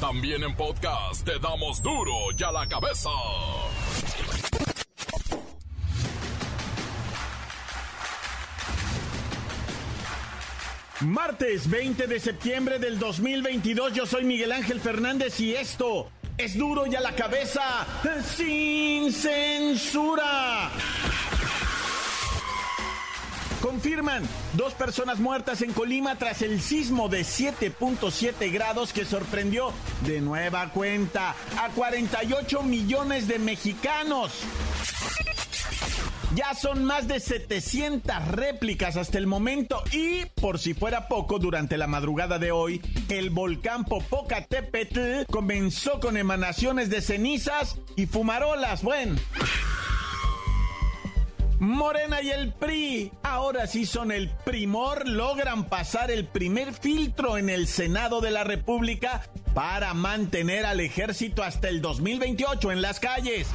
También en podcast te damos duro y a la cabeza. Martes 20 de septiembre del 2022, yo soy Miguel Ángel Fernández y esto es duro y a la cabeza, sin censura. Confirman 2 personas muertas en Colima tras el sismo de 7.7 grados que sorprendió de nueva cuenta a 48 millones de mexicanos. Ya son más de 700 réplicas hasta el momento y, por si fuera poco, durante la madrugada de hoy, el volcán Popocatépetl comenzó con emanaciones de cenizas y fumarolas. Morena y el PRI, ahora sí son el primor, logran pasar el primer filtro en el Senado de la República para mantener al ejército hasta el 2028 en las calles.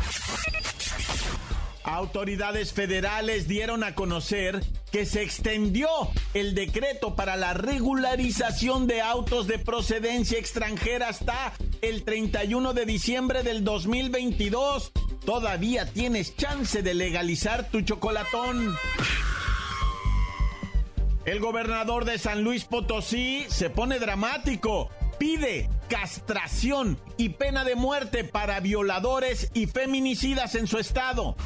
Autoridades federales dieron a conocer que se extendió el decreto para la regularización de autos de procedencia extranjera hasta el 31 de diciembre del 2022. Todavía tienes chance de legalizar tu chocolatón. El gobernador de San Luis Potosí se pone dramático. Pide castración y pena de muerte para violadores y feminicidas en su estado.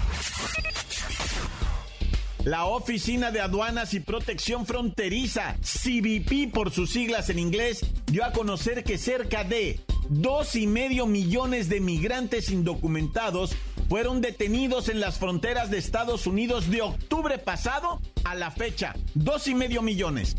La Oficina de Aduanas y Protección Fronteriza, CBP por sus siglas en inglés, dio a conocer que cerca de 2,5 millones de migrantes indocumentados fueron detenidos en las fronteras de Estados Unidos de octubre pasado a la fecha. 2,5 millones.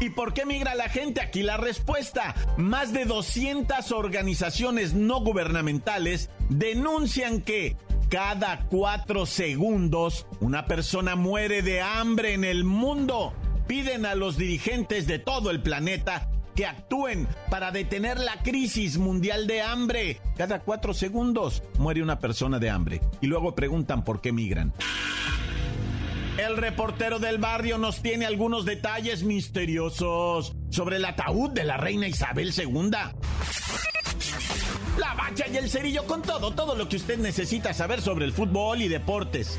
¿Y por qué migra la gente? Aquí la respuesta. Más de 200 organizaciones no gubernamentales denuncian que cada 4 segundos una persona muere de hambre en el mundo. Piden a los dirigentes de todo el planeta que actúen para detener la crisis mundial de hambre. Cada 4 segundos muere una persona de hambre. Y luego preguntan por qué migran. El reportero del barrio nos tiene algunos detalles misteriosos sobre el ataúd de la reina Isabel II. La Bacha y el Cerillo con todo lo que usted necesita saber sobre el fútbol y deportes.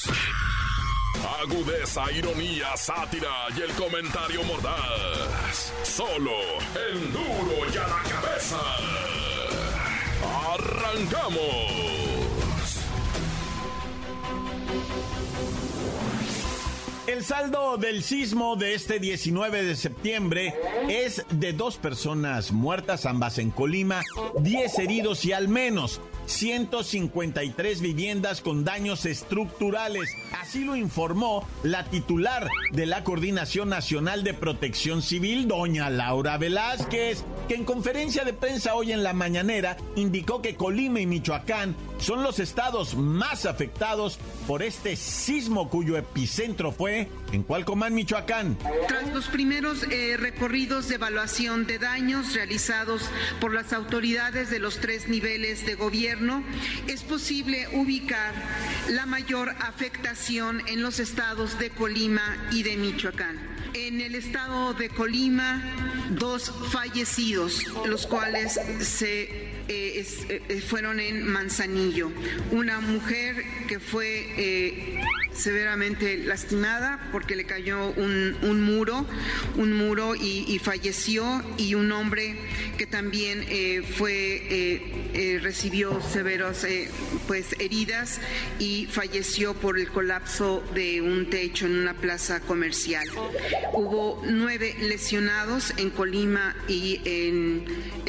Agudeza, ironía, sátira y el comentario mordaz. Solo en duro y a la cabeza. ¡Arrancamos! El saldo del sismo de este 19 de septiembre es de 2 personas muertas, ambas en Colima, 10 heridos y al menos 153 viviendas con daños estructurales. Así lo informó la titular de la Coordinación Nacional de Protección Civil, doña Laura Velázquez, que en conferencia de prensa hoy en la mañanera indicó que Colima y Michoacán son los estados más afectados por este sismo, cuyo epicentro fue en Cualcomán, Michoacán. Tras los primeros recorridos de evaluación de daños realizados por las autoridades de los 3 niveles de gobierno, es posible ubicar la mayor afectación en los estados de Colima y de Michoacán. En el estado de Colima, 2 fallecidos, los cuales fueron en Manzanillo. Una mujer que fue severamente lastimada porque le cayó un muro y falleció, y un hombre que también recibió severas heridas y falleció por el colapso de un techo en una plaza comercial. Hubo 9 lesionados en Colima y en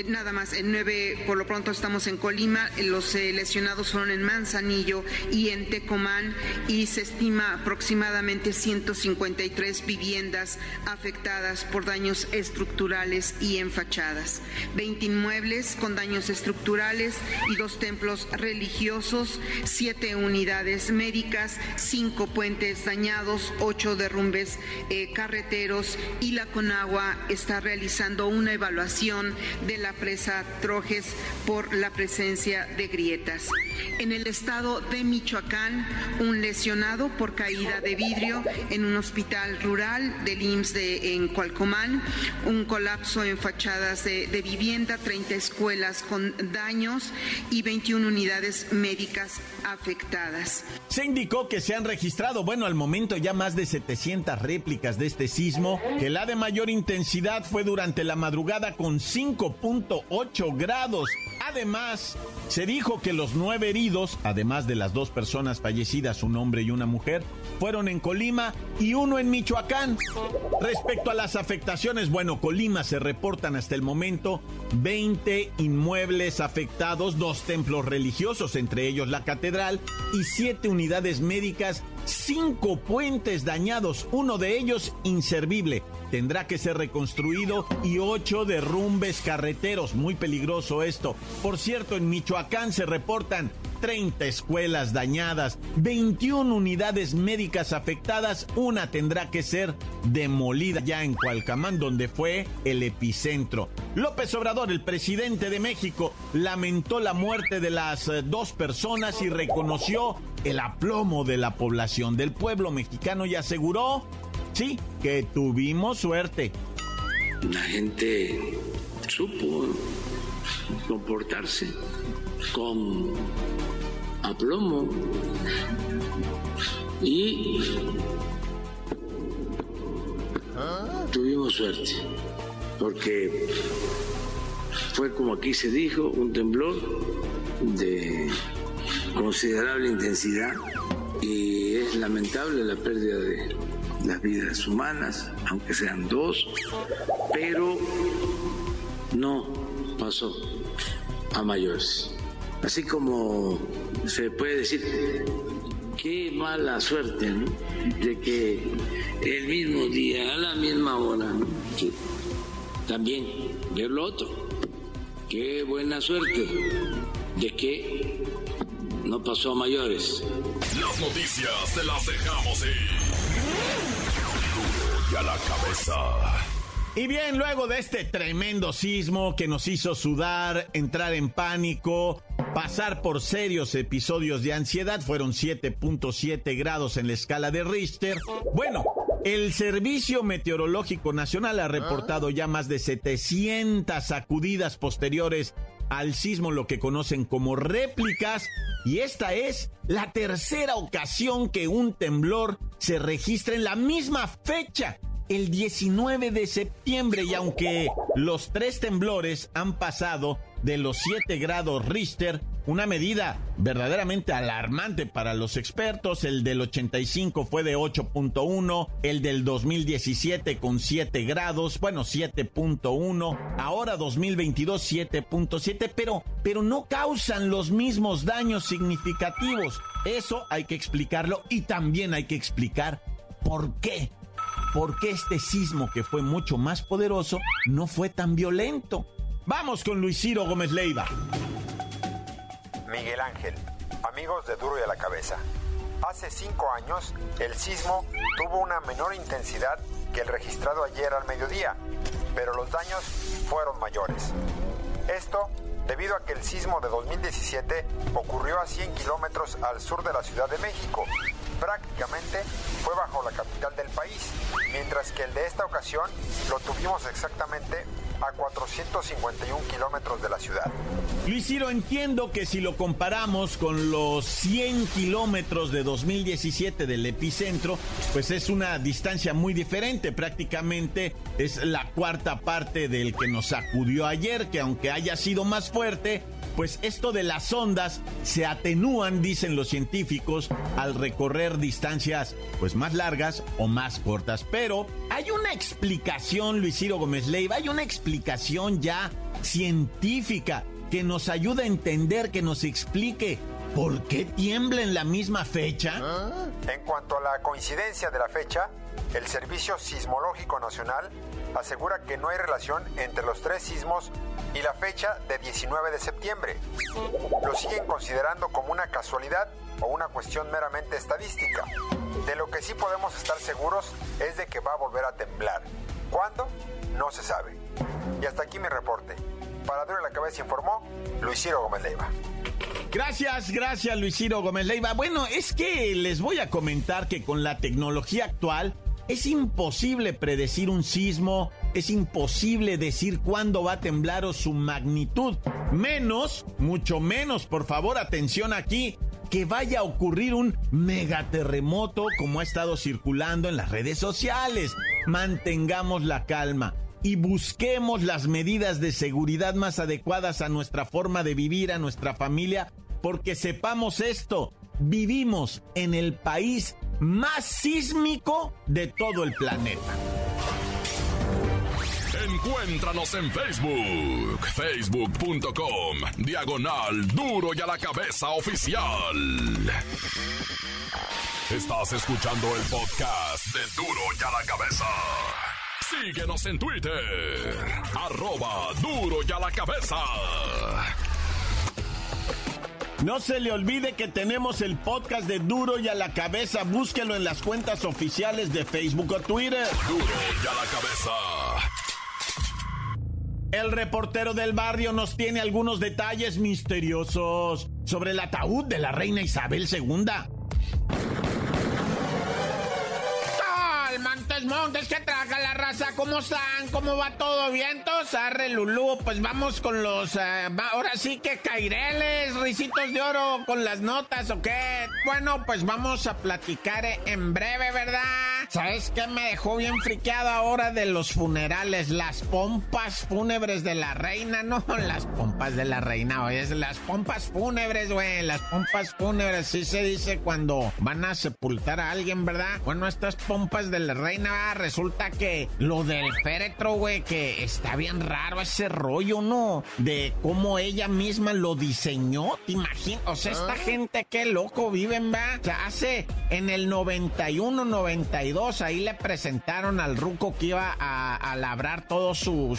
9, por lo pronto estamos en Colima. Los lesionados fueron en Manzanillo y en Tecomán, y se estima aproximadamente 153 viviendas afectadas por daños estructurales y en fachadas, 20 inmuebles con daños estructurales y 2 templos religiosos, 7 unidades médicas, 5 puentes dañados, 8 derrumbes carreteros, y la Conagua está realizando una evaluación de la presa Trojes por la presencia de grietas. En el estado de Michoacán, un lesionado por caída de vidrio en un hospital rural del IMSS en Cualcomán, un colapso en fachadas de vivienda, 30 escuelas con daños y 21 unidades médicas afectadas. Se indicó que se han registrado, al momento ya más de 700 réplicas de este sismo, que la de mayor intensidad fue durante la madrugada con 5.8 grados. Además, se dijo que los 9 heridos, además de las 2 personas fallecidas, un hombre y una mujer, fueron en Colima y 1 en Michoacán. Respecto a las afectaciones, Colima se reportan hasta el momento 20 inmuebles afectados, 2 templos religiosos, entre ellos la catedral, y 7 unidades médicas, 5 puentes dañados, uno de ellos inservible, tendrá que ser reconstruido, y 8 derrumbes carreteros, muy peligroso esto. Por cierto, en Michoacán se reportan 30 escuelas dañadas, 21 unidades médicas afectadas, una tendrá que ser demolida ya en Cualcomán, donde fue el epicentro. López Obrador, el presidente de México, lamentó la muerte de las 2 personas y reconoció el aplomo de la población del pueblo mexicano y aseguró, sí, que tuvimos suerte. La gente supo comportarse con aplomo y tuvimos suerte, porque fue, como aquí se dijo, un temblor de considerable intensidad y es lamentable la pérdida de las vidas humanas, aunque sean 2, pero no pasó a mayores. Así como se puede decir, qué mala suerte, ¿no?, de que el mismo día, a la misma hora, ¿no?, que también ver lo otro. Qué buena suerte de que no pasó a mayores. Las noticias te las dejamos ir. Y a la cabeza. Y bien, luego de este tremendo sismo que nos hizo sudar, entrar en pánico, pasar por serios episodios de ansiedad, fueron 7.7 grados en la escala de Richter. El Servicio Meteorológico Nacional ha reportado ya más de 700 sacudidas posteriores al sismo, lo que conocen como réplicas, y esta es la 3ª ocasión que un temblor se registra en la misma fecha, el 19 de septiembre, y aunque los 3 temblores han pasado de los 7 grados Richter, una medida verdaderamente alarmante para los expertos, el del 85 fue de 8.1, el del 2017 con 7 grados, 7.1, ahora 2022 7.7, pero no causan los mismos daños significativos. Eso hay que explicarlo, y también hay que explicar por qué. Porque este sismo, que fue mucho más poderoso, no fue tan violento. Vamos con Luis Ciro Gómez Leiva. Miguel Ángel, amigos de Duro y a la Cabeza. Hace 5 años, el sismo tuvo una menor intensidad que el registrado ayer al mediodía, pero los daños fueron mayores. Esto debido a que el sismo de 2017 ocurrió a 100 kilómetros al sur de la Ciudad de México. Prácticamente fue bajo la capital del país, mientras que el de esta ocasión lo tuvimos exactamente a 451 kilómetros de la ciudad. Luis Ciro, entiendo que si lo comparamos con los 100 kilómetros de 2017 del epicentro, pues es una distancia muy diferente, prácticamente es la 4ª parte del que nos sacudió ayer, que aunque haya sido más fuerte, pues esto de las ondas se atenúan, dicen los científicos, al recorrer distancias pues más largas o más cortas. Pero hay una explicación, Luis Ciro Gómez Leiva, hay una explicación ya científica que nos ayuda a entender, que nos explique ¿Por qué tiembla en la misma fecha? En cuanto a la coincidencia de la fecha, el Servicio Sismológico Nacional asegura que no hay relación entre los tres sismos y la fecha de 19 de septiembre. Lo siguen considerando como una casualidad o una cuestión meramente estadística. De lo que sí podemos estar seguros es de que va a volver a temblar. ¿Cuándo? No se sabe. Y hasta aquí mi reporte. Para Duro la Cabeza informó Luis Ciro Gómez Leiva. Gracias Luis Ciro Gómez Leiva. Bueno, es que les voy a comentar que con la tecnología actual es imposible predecir un sismo, es imposible decir cuándo va a temblar o su magnitud. Menos, mucho menos, por favor, atención aquí, que vaya a ocurrir un megaterremoto como ha estado circulando en las redes sociales. Mantengamos la calma y busquemos las medidas de seguridad más adecuadas a nuestra forma de vivir, a nuestra familia, porque sepamos esto, vivimos en el país más sísmico de todo el planeta. Encuéntranos en Facebook, facebook.com/DuroYALaCabezaOficial. Estás escuchando el podcast de Duro y a la Cabeza. Síguenos en Twitter, @DuroYALaCabeza. No se le olvide que tenemos el podcast de Duro y a la Cabeza. Búsquelo en las cuentas oficiales de Facebook o Twitter. Duro y a la Cabeza. El reportero del barrio nos tiene algunos detalles misteriosos sobre el ataúd de la reina Isabel II. Montes, que traga la raza, ¿cómo están? ¿Cómo va todo? ¿Vientos? Arre, Lulú, pues vamos con los, ahora sí que caireles, risitos de oro con las notas, ¿o qué? Bueno, pues vamos a platicar en breve, ¿verdad? ¿Sabes qué me dejó bien friqueado ahora de los funerales? Las pompas fúnebres de la reina, ¿no? Las pompas de la reina, oye, es las pompas fúnebres, güey, las pompas fúnebres, sí se dice cuando van a sepultar a alguien, ¿verdad? Bueno, estas pompas de la reina, resulta que lo del féretro, güey, que está bien raro ese rollo, ¿no? De cómo ella misma lo diseñó, te imaginas, o sea, esta gente, qué loco viven, va. O sea, hace en el 91, 92, ahí le presentaron al ruco que iba a labrar todo su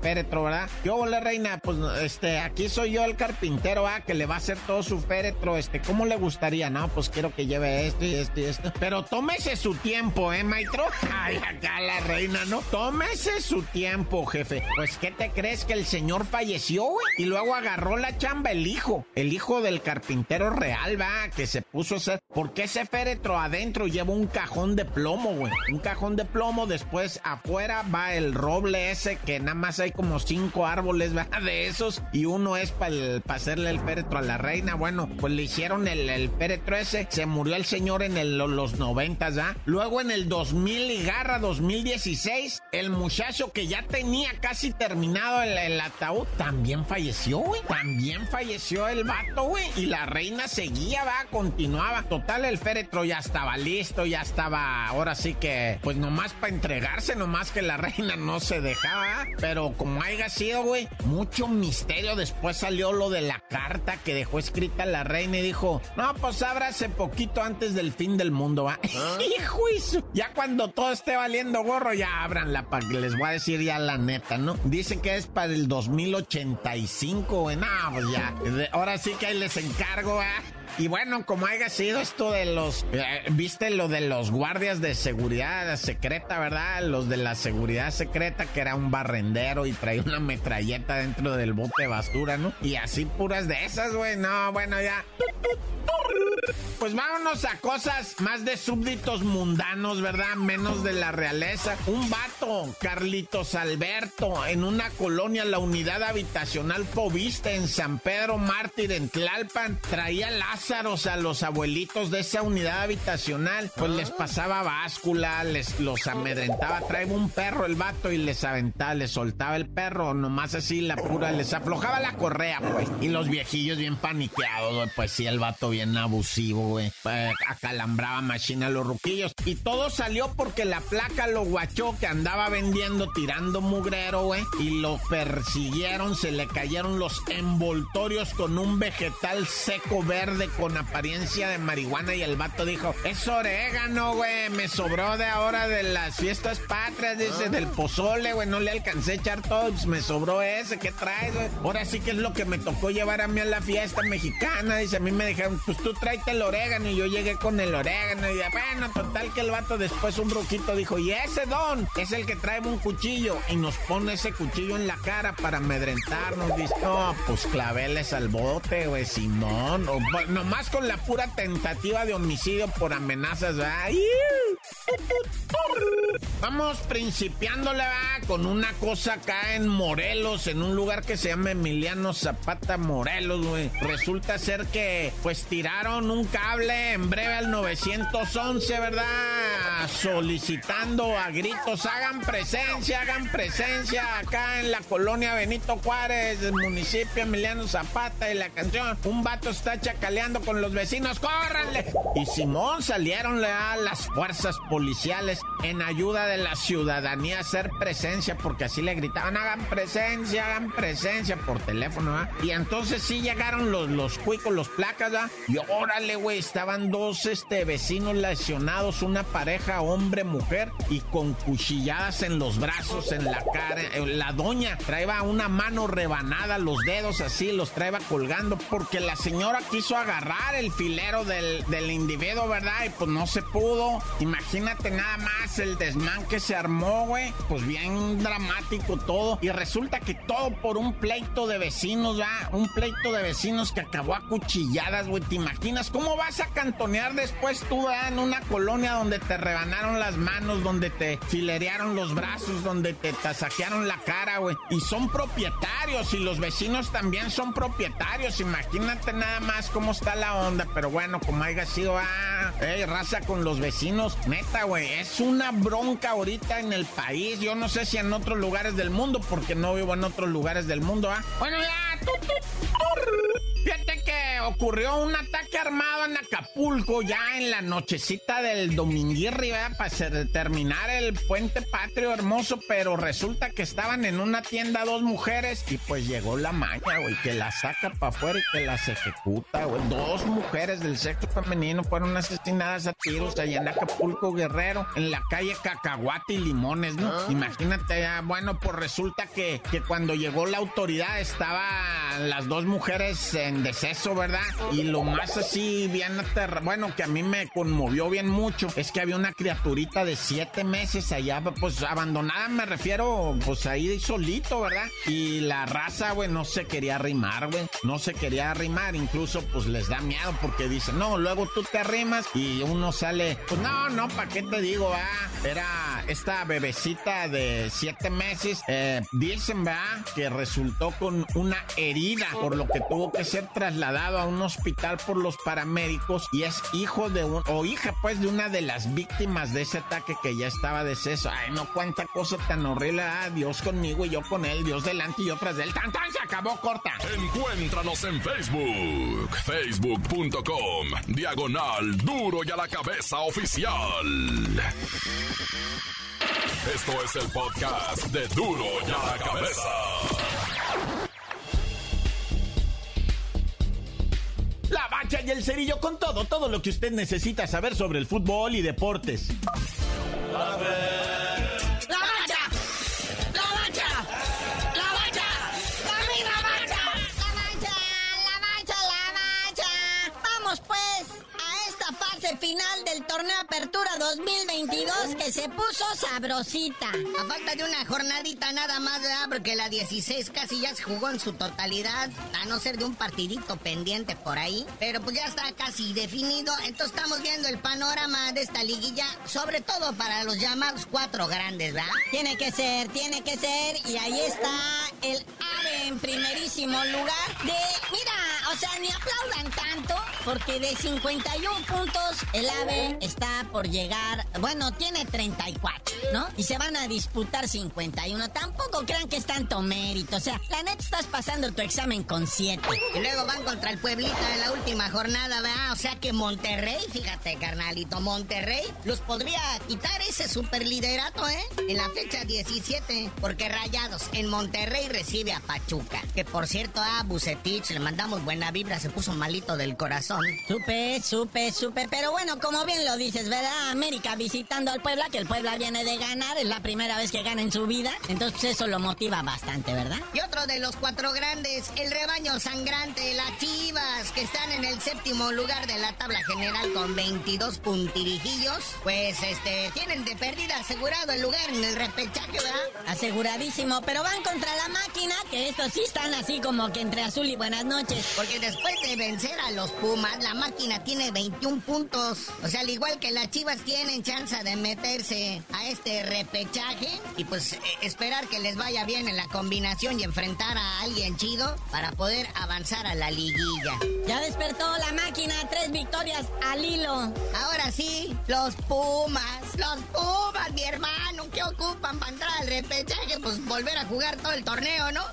féretro, ¿verdad? Yo, hola, reina, pues, aquí soy yo el carpintero, ¿verdad? Que le va a hacer todo su féretro, ¿cómo le gustaría? No, pues quiero que lleve esto y esto y esto. Pero tómese su tiempo, maestro. Ay, acá la reina, ¿no? Tómese su tiempo, jefe. Pues, ¿qué te crees? Que el señor falleció, güey. Y luego agarró la chamba el hijo del carpintero real, va, que se puso a hacer. Porque ese féretro adentro lleva un cajón de plomo, güey. Un cajón de plomo, después afuera va el roble ese, que nada más hay como 5 árboles, va, de esos. Y uno es para hacerle el féretro a la reina. Bueno, pues le hicieron el féretro ese. Se murió el señor en los 90, ¿va? Luego en el 2016, el muchacho que ya tenía casi terminado el ataúd, también falleció, güey. También falleció el vato, güey. Y la reina seguía, va, continuaba. Total, el féretro ya estaba listo, ya estaba, ahora sí que, pues nomás para entregarse, nomás que la reina no se dejaba. Pero como haya sido, güey, mucho misterio. Después salió lo de la carta que dejó escrita la reina y dijo, no, pues ábrase poquito antes del fin del mundo, va. Hijo, ya cuando todo esté valiendo gorro, ya ábranla, para que les voy a decir ya la neta, ¿no? Dicen que es para el 2085, güey. No, pues ya. Ahora sí que ahí les encargo, Y bueno, como haya sido esto de los... ¿viste lo de los guardias de seguridad secreta, verdad? Los de la seguridad secreta, que era un barrendero y traía una metralleta dentro del bote de basura, ¿no? Y así puras de esas, güey. No, bueno, ya... Pues vámonos a cosas más de súbditos mundanos, ¿verdad? Menos de la realeza. Un vato, Carlitos Alberto, en una colonia, la unidad habitacional Povista, en San Pedro Mártir, en Tlalpan, traía lázaros a los abuelitos de esa unidad habitacional. Pues les pasaba báscula, los amedrentaba. Traía un perro el vato y les aventaba, les soltaba el perro, nomás así la pura, les aflojaba la correa, pues. Y los viejillos bien paniqueados, pues sí, el vato bien abusivo. güey. Acalambraba machina a los ruquillos. Y todo salió porque la placa lo guachó, que andaba vendiendo, tirando mugrero, güey. Y lo persiguieron, se le cayeron los envoltorios con un vegetal seco verde con apariencia de marihuana. Y el vato dijo, es orégano, güey. Me sobró de ahora de las fiestas patrias, dice, del pozole, güey. No le alcancé a echar todo, pues me sobró ese. ¿Qué traes, güey? Ahora sí que es lo que me tocó llevar a mí a la fiesta mexicana. Dice, a mí me dijeron, pues tú tráete el orégano. Y yo llegué con el orégano. Y bueno, total que el vato después un bruquito dijo, y ese don es el que trae un cuchillo. Y nos pone ese cuchillo en la cara para amedrentarnos. Dice, no, pues claveles al bote, güey, simón. O, nomás con la pura tentativa de homicidio por amenazas, ¿verdad? Vamos principiándole, ¿verdad?, con una cosa acá en Morelos, en un lugar que se llama Emiliano Zapata, Morelos, güey. Resulta ser que, pues, tiraron un cable en breve al 911, ¿verdad?, solicitando a gritos, hagan presencia acá en la colonia Benito Juárez, el municipio Emiliano Zapata, y la canción, un vato está chacaleando con los vecinos, ¡córranle! Y simón, salieron a las fuerzas policiales en ayuda de la ciudadanía a hacer presencia, porque así le gritaban, hagan presencia, por teléfono, ¿verdad? Y entonces sí llegaron los cuicos, los placas, ¿verdad? Y órale, güey, estaban dos vecinos lesionados, una pareja, hombre, mujer, y con cuchilladas en los brazos, en la cara. La doña traía una mano rebanada, los dedos así, los traía colgando, porque la señora quiso agarrar el filero del individuo, ¿verdad? Y pues no se pudo. Imagínate nada más el desmán que se armó, güey. Pues bien dramático todo. Y resulta que todo por un pleito de vecinos, ¿verdad? Un pleito de vecinos que acabó a cuchilladas, güey. ¿Te imaginas cómo vas a cantonear después tú, ¿verdad?, en una colonia donde te rebanaron las manos, donde te filerearon los brazos, donde te tasajearon la cara, güey? Y son propietarios, y los vecinos también son propietarios. Imagínate nada más cómo está la onda. Pero bueno, como haya sido, raza con los vecinos, neta, güey, es una bronca ahorita en el país. Yo no sé si en otros lugares del mundo, porque no vivo en otros lugares del mundo, ¿ah? Bueno, ya, fíjate que ocurrió un ataque armado en Acapulco ya en la nochecita del dominguirri, ¿verdad?, para terminar el puente patrio hermoso, pero resulta que estaban en una tienda dos mujeres y pues llegó la maña, güey, que las saca para afuera y que las ejecuta, güey. Dos mujeres del sexo femenino fueron asesinadas a tiros allá en Acapulco, Guerrero, en la calle Cacahuate y Limones, ¿no? Imagínate, ya, bueno, pues resulta que cuando llegó la autoridad estaban las dos mujeres en deceso, ¿verdad? Y lo más así bien bueno, que a mí me conmovió bien mucho, es que había una criaturita de 7 meses allá, pues abandonada, me refiero, pues ahí solito, ¿verdad? Y la raza, güey, no se quería arrimar, güey, no se quería arrimar, incluso pues les da miedo porque dicen, no, luego tú te arrimas y uno sale, pues no, ¿para qué te digo, va? Era esta bebecita de 7 meses, dicen, ¿verdad?, que resultó con una herida, por lo que tuvo que ser trasladado a un hospital por los paramédicos, y es hijo de hija, pues, de una de las víctimas de ese ataque que ya estaba deceso. Ay, no, cuánta cosa tan horrible. Ah, Dios conmigo y yo con él, Dios delante y yo tras de él. ¡Tan, tan! Se acabó, corta. Encuéntranos en Facebook, facebook.com/ Duro y a la Cabeza Oficial. Esto es el podcast de Duro y a la Cabeza. La Bacha y el Cerillo con todo lo que usted necesita saber sobre el fútbol y deportes. A ver. Final del torneo Apertura 2022 que se puso sabrosita. A falta de una jornadita nada más, ¿verdad?, porque la 16 casi ya se jugó en su totalidad, a no ser de un partidito pendiente por ahí, pero pues ya está casi definido. Entonces estamos viendo el panorama de esta liguilla, sobre todo para los llamados 4 grandes, ¿verdad? Tiene que ser, y ahí está el AVE en primerísimo lugar de... Mira, o sea, ni aplaudan tanto, porque de 51 puntos el AVE está por llegar, bueno, tiene 34, ¿no? Y se van a disputar 51. Tampoco crean que es tanto mérito, o sea, la neta estás pasando tu examen con 7. Y luego van contra el Pueblito en la última jornada, ¿verdad? O sea que Monterrey, fíjate, carnalito, Monterrey los podría quitar ese superliderato, ¿eh? En la fecha 17, porque Rayados en Monterrey recibe a Pachuca, que por cierto a Bucetich le mandamos buena vibra, se puso malito del corazón. Supe, pero bueno, como bien lo dices, ¿verdad? América visitando al Puebla, que el Puebla viene de ganar, es la primera vez que gana en su vida, entonces eso lo motiva bastante, ¿verdad? Y otro de los cuatro grandes, el rebaño sangrante, las Chivas, que están en el séptimo lugar de la tabla general con 22 puntirijillos, pues tienen de perdida asegurado el lugar en el repechaje, ¿verdad? Aseguradísimo, pero van contra la Máquina, que estos sí están así como que entre azul y buenas noches. Porque después de vencer a los Pumas, la Máquina tiene 21 puntos, o sea, al igual que las Chivas tienen chance de meterse a este repechaje y pues esperar que les vaya bien en la combinación y enfrentar a alguien chido para poder avanzar a la liguilla. Ya despertó la Máquina, 3 victorias al hilo. Ahora sí, los Pumas, mi hermano, ¿qué ocupan para entrar al repechaje? Pues volver a jugar todo el torneo, ¿no?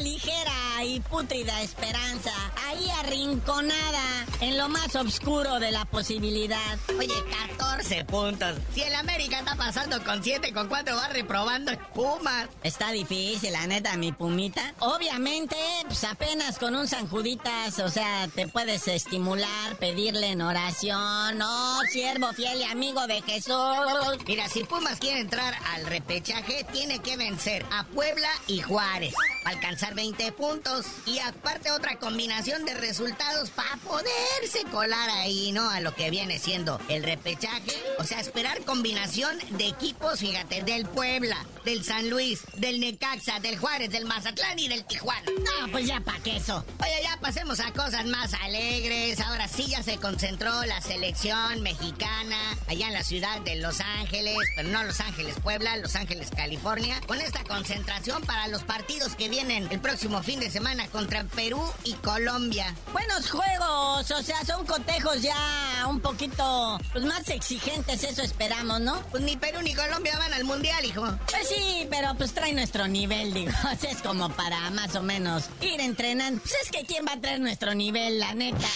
Ligera y pútrida esperanza, ahí arrinconada en lo más oscuro de la posibilidad. Oye, 14 puntos. Si el América está pasando con 7, ¿con cuánto va reprobando el Pumas? Está difícil, la neta, mi Pumita. Obviamente, pues apenas con un Sanjuditas, o sea, te puedes estimular, pedirle en oración. No, siervo fiel y amigo de Jesús. Mira, si Pumas quiere entrar al repechaje, tiene que vencer a Puebla y Juárez para alcanzar 20 puntos y aparte otra combinación de resultados para poderse colar ahí, ¿no? A lo que viene siendo el repechaje. O sea, esperar combinación de equipos, fíjate, del Puebla, del San Luis, del Necaxa, del Juárez, del Mazatlán y del Tijuana. No, pues ya pa' que eso. Oye, ya pasemos a cosas más alegres. Ahora sí ya se concentró la selección mexicana allá en la ciudad de Los Ángeles, pero no Los Ángeles, Puebla, Los Ángeles, California, con esta concentración para los partidos que vienen el próximo fin de semana contra Perú y Colombia. Buenos juegos, o sea, son cotejos ya un poquito pues, más exigentes, eso esperamos, ¿no? Pues ni Perú ni Colombia van al Mundial, hijo. Pues sí, pero pues trae nuestro nivel, digo, o sea, es como para más o menos ir entrenando. Pues es que ¿quién va a traer nuestro nivel, la neta?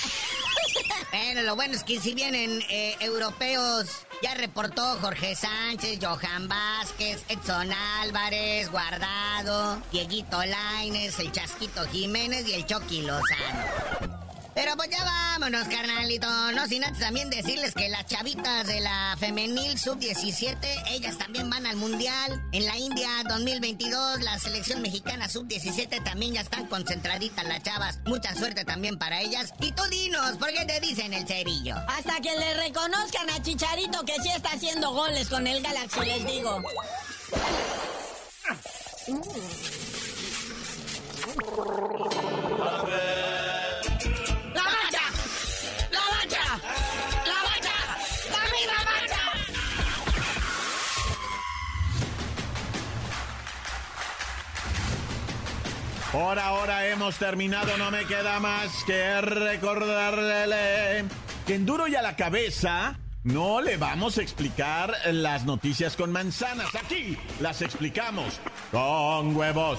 Bueno, lo bueno es que si vienen europeos, ya reportó Jorge Sánchez, Johan Vázquez, Edson Álvarez, Guardado, Dieguito Lainez, el Chasquito Jiménez y el Chucky Lozano. Pero pues ya vámonos, carnalito, no sin antes también decirles que las chavitas de la femenil sub-17, ellas también van al Mundial. En la India 2022, la selección mexicana sub-17 también ya están concentraditas las chavas. Mucha suerte también para ellas. Y tú dinos, ¿por qué te dicen el cerillo? Hasta que le reconozcan a Chicharito que sí está haciendo goles con el Galaxy, les digo. Por ahora hemos terminado, no me queda más que recordarle que en Duro y a la Cabeza no le vamos a explicar las noticias con manzanas. Aquí las explicamos con huevos.